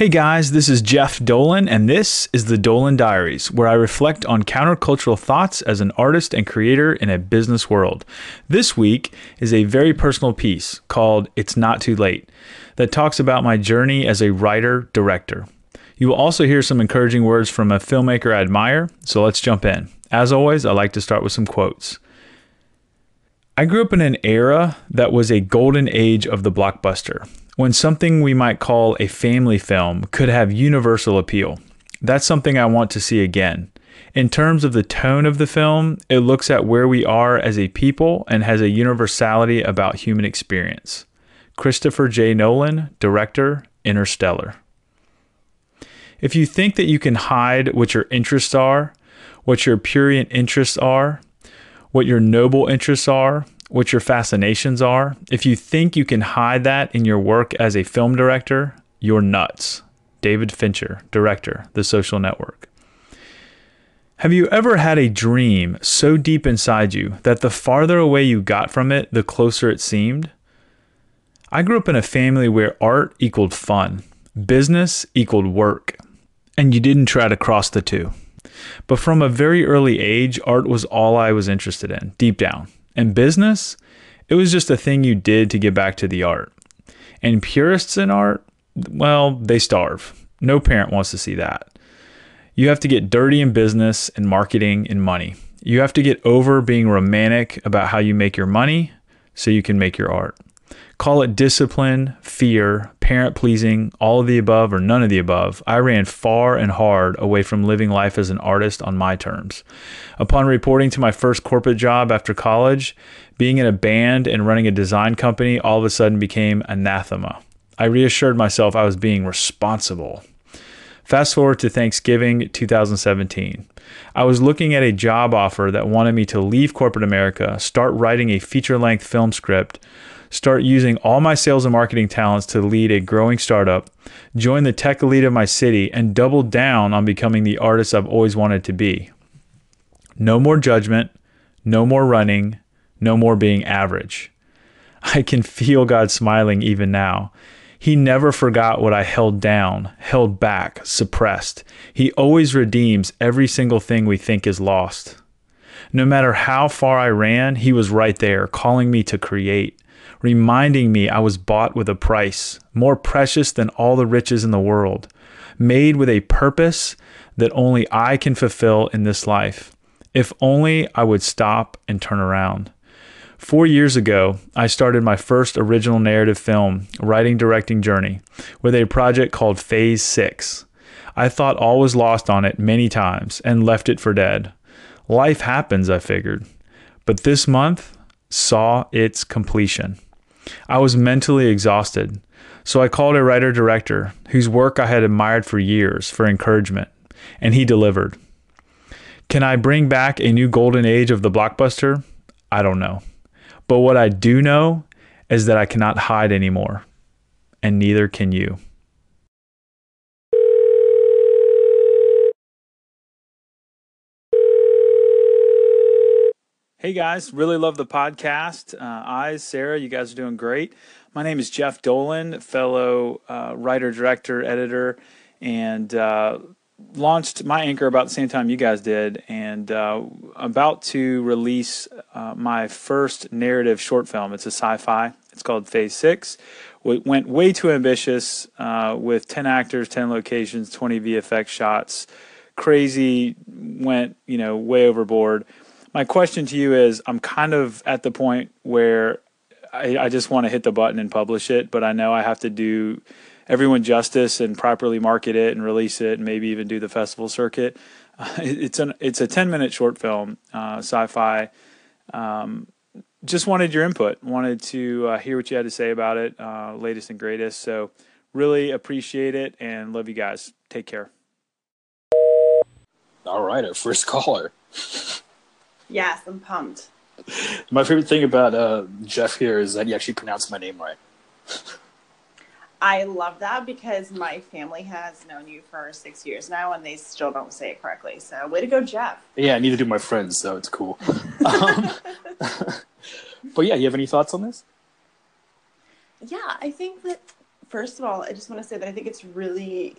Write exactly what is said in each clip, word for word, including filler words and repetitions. Hey guys, this is Jeff Dolan, and this is the Dolan Diaries, where I reflect on countercultural thoughts as an artist and creator in a business world. This week is a very personal piece called It's Not Too Late that talks about my journey as a writer-director. You will also hear some encouraging words from a filmmaker I admire, so let's jump in. As always, I like to start with some quotes. I grew up in an era that was a golden age of the blockbuster, when something we might call a family film could have universal appeal. That's something I want to see again. In terms of the tone of the film, it looks at where we are as a people and has a universality about human experience. Christopher J. Nolan, director, Interstellar. If you think that you can hide what your interests are, what your prurient interests are, what your noble interests are, what your fascinations are, if you think you can hide that in your work as a film director, you're nuts. David Fincher, director, The Social Network. Have you ever had a dream so deep inside you that the farther away you got from it, the closer it seemed? I grew up in a family where art equaled fun, business equaled work, and you didn't try to cross the two. But from a very early age, art was all I was interested in, deep down. And business, it was just a thing you did to get back to the art. And purists in art, well, they starve. No parent wants to see that. You have to get dirty in business and marketing and money. You have to get over being romantic about how you make your money so you can make your art. Call it discipline, fear, parent pleasing, all of the above or none of the above. I ran far and hard away from living life as an artist on my terms. Upon reporting to my first corporate job after college, being in a band and running a design company all of a sudden became anathema. I reassured myself I was being responsible. Fast forward to Thanksgiving two thousand seventeen. I was looking at a job offer that wanted me to leave corporate America, start writing a feature-length film script, start using all my sales and marketing talents to lead a growing startup, join the tech elite of my city, and double down on becoming the artist I've always wanted to be. No more judgment, no more running, no more being average. I can feel God smiling even now. He never forgot what I held down, held back, suppressed. He always redeems every single thing we think is lost. No matter how far I ran, he was right there, calling me to create, reminding me I was bought with a price, more precious than all the riches in the world, made with a purpose that only I can fulfill in this life. If only I would stop and turn around. Four years ago, I started my first original narrative film, writing-directing journey, with a project called Phase Six. I thought all was lost on it many times and left it for dead. Life happens, I figured. But this month saw its completion. I was mentally exhausted, so I called a writer-director whose work I had admired for years for encouragement, and he delivered. Can I bring back a new golden age of the blockbuster? I don't know. But what I do know is that I cannot hide anymore, and neither can you. Hey guys, really love the podcast. Uh, I, Sarah, you guys are doing great. My name is Jeff Dolan, fellow uh, writer, director, editor, and uh, launched my Anchor about the same time you guys did, and uh, about to release uh, my first narrative short film. It's a sci-fi. It's called Phase Six. We went way too ambitious uh, with ten actors, ten locations, twenty V F X shots. Crazy, went, you know, way overboard. My question to you is, I'm kind of at the point where I, I just want to hit the button and publish it, but I know I have to do everyone justice and properly market it and release it and maybe even do the festival circuit. Uh, it, it's, an, it's a ten-minute short film, uh, sci-fi. Um, just wanted your input. Wanted to uh, hear what you had to say about it, uh, latest and greatest. So really appreciate it and love you guys. Take care. All right, our first caller. Yes, I'm pumped. My favorite thing about uh, Jeff here is that he actually pronounced my name right. I love that because my family has known you for six years now, and they still don't say it correctly. So way to go, Jeff. Yeah, neither do my friends, so it's cool. um, but yeah, you have any thoughts on this? Yeah, I think that first of all, I just want to say that I think it's really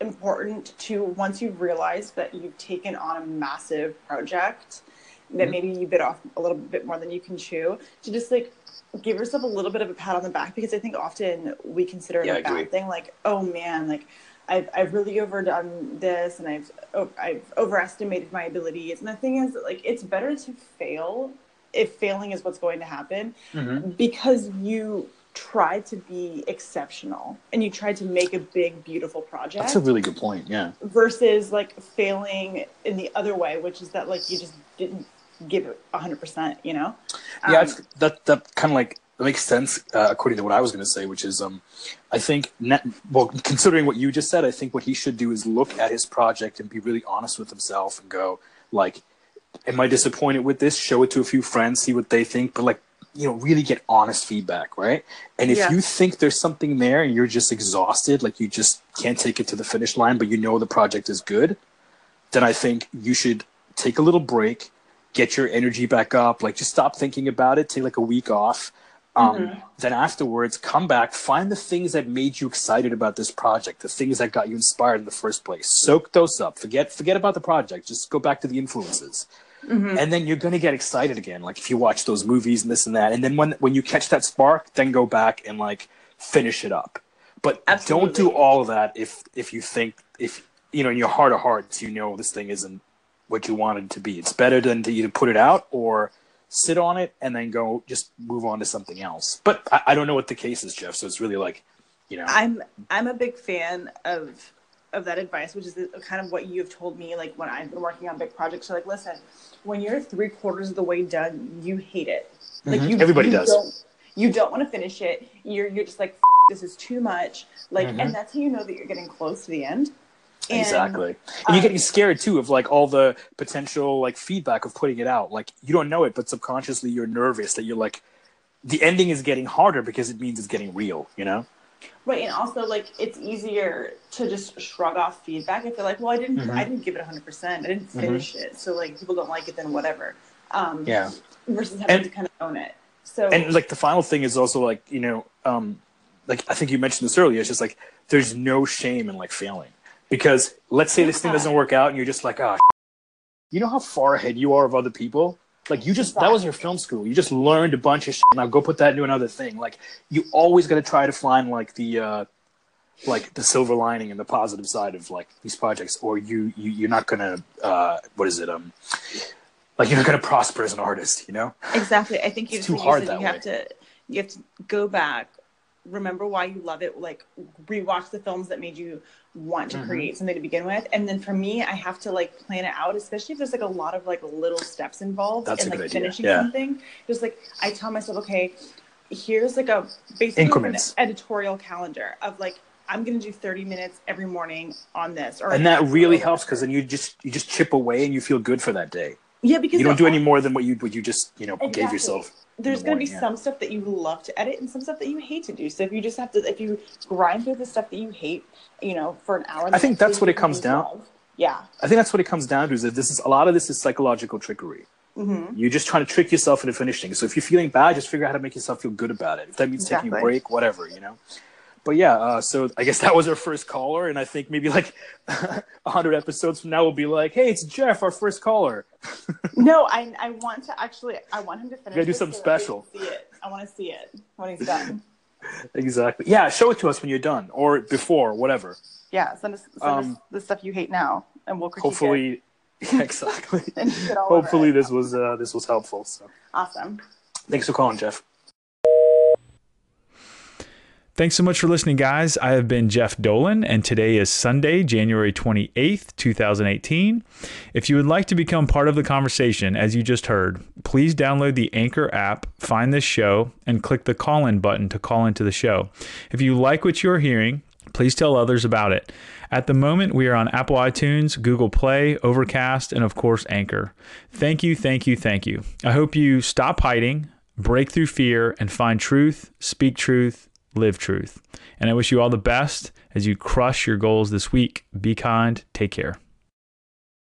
important to, once you've realized that you've taken on a massive project, that maybe you bit off a little bit more than you can chew, to just like give yourself a little bit of a pat on the back, because I think often we consider it yeah, a bad thing, like, oh man, like I've I've really overdone this and I've oh, I've overestimated my abilities. And the thing is, like, it's better to fail if failing is what's going to happen, mm-hmm. because you try to be exceptional and you try to make a big, beautiful project. That's a really good point. Yeah. Versus like failing in the other way, which is that like you just didn't give it one hundred percent, you know? Yeah, um, that that kind of like makes sense uh, according to what I was going to say, which is um, I think, net, well, considering what you just said, I think what he should do is look at his project and be really honest with himself and go like, am I disappointed with this? Show it to a few friends, see what they think, but like, you know, really get honest feedback, right? And if yeah. you think there's something there and you're just exhausted, like you just can't take it to the finish line, but you know the project is good, then I think you should take a little break, get your energy back up, like just stop thinking about it, take like a week off. Um, mm-hmm. Then afterwards, come back, find the things that made you excited about this project, the things that got you inspired in the first place. Soak those up. Forget, forget about the project. Just go back to the influences. Mm-hmm. And then you're going to get excited again, like if you watch those movies and this and that. And then when when you catch that spark, then go back and like finish it up. But Absolutely. Don't do all of that if if you think, if you know, in your heart of hearts, you know this thing isn't what you wanted it to be. It's better than to either put it out or sit on it and then go just move on to something else. But I, I don't know what the case is, Jeff. So it's really like, you know, I'm I'm a big fan of of that advice, which is the, kind of what you've told me, like when I've been working on big projects. So like, listen, when you're three quarters of the way done, you hate it. Like mm-hmm. you, everybody you does. Don't, you don't want to finish it. You're you're just like, this is too much. Like, mm-hmm. and that's how you know that you're getting close to the end. And, exactly. And um, you're getting scared too of like all the potential like feedback of putting it out. Like you don't know it, but subconsciously you're nervous that you're like, the ending is getting harder because it means it's getting real, you know? Right, and also like it's easier to just shrug off feedback if they're like, well, I didn't, mm-hmm. I didn't give it one hundred percent. I didn't finish mm-hmm. it. So like people don't like it, then whatever. Um, yeah. Versus having and, to kind of own it. So and like the final thing is also like, you know, um, like I think you mentioned this earlier. It's just like there's no shame in like failing, because let's say yeah. this thing doesn't work out, and you're just like, ah, oh, you know how far ahead you are of other people. Like you just, exactly. that was your film school. You just learned a bunch of shit. Now go put that into another thing. Like you always got to try to find like the, uh, like the silver lining and the positive side of like these projects, or you, you you're not gonna, uh, what is it? Um, like you're not gonna prosper as an artist, you know? Exactly. I think you it's just too hard that you way. have to you have to go back, remember why you love it, like rewatch the films that made you want to mm-hmm. create something to begin with. And then for me, I have to like plan it out, especially if there's like a lot of like little steps involved and in, like finishing yeah. something. Just like I tell myself, okay, here's like a basically Increments. an editorial calendar of like, I'm going to do thirty minutes every morning on this. Or and that really helps, because then you just you just chip away and you feel good for that day. Yeah, because you don't do any more than what you what you just, you know, exactly. gave yourself. There's the going to be yeah. some stuff that you love to edit and some stuff that you hate to do. So if you just have to, if you grind through the stuff that you hate, you know, for an hour. I think that's what it comes down. Love. Yeah. I think that's what it comes down to, is that this is, a lot of this is psychological trickery. Mm-hmm. You're just trying to trick yourself into finishing. So if you're feeling bad, just figure out how to make yourself feel good about it. If that means exactly. taking a break, whatever, you know. But yeah, uh, so I guess that was our first caller, and I think maybe like one hundred episodes from now we'll be like, "Hey, it's Jeff, our first caller." No, I I want to actually I want him to finish. Gotta do something so special. See it. I want to see it when he's done. Exactly. Yeah, show it to us when you're done or before, whatever. Yeah, send us, send um, us the stuff you hate now, and we'll critique hopefully it. Yeah, exactly. And hopefully this was uh, this was helpful. So awesome. Thanks for calling, Jeff. Thanks so much for listening, guys. I have been Jeff Dolan, and today is Sunday, January twenty-eighth, twenty eighteen. If you would like to become part of the conversation, as you just heard, please download the Anchor app, find this show, and click the call-in button to call into the show. If you like what you're hearing, please tell others about it. At the moment, we are on Apple iTunes, Google Play, Overcast, and of course, Anchor. Thank you, thank you, thank you. I hope you stop hiding, break through fear, and find truth, speak truth, live truth. And I wish you all the best as you crush your goals this week. Be kind. Take care.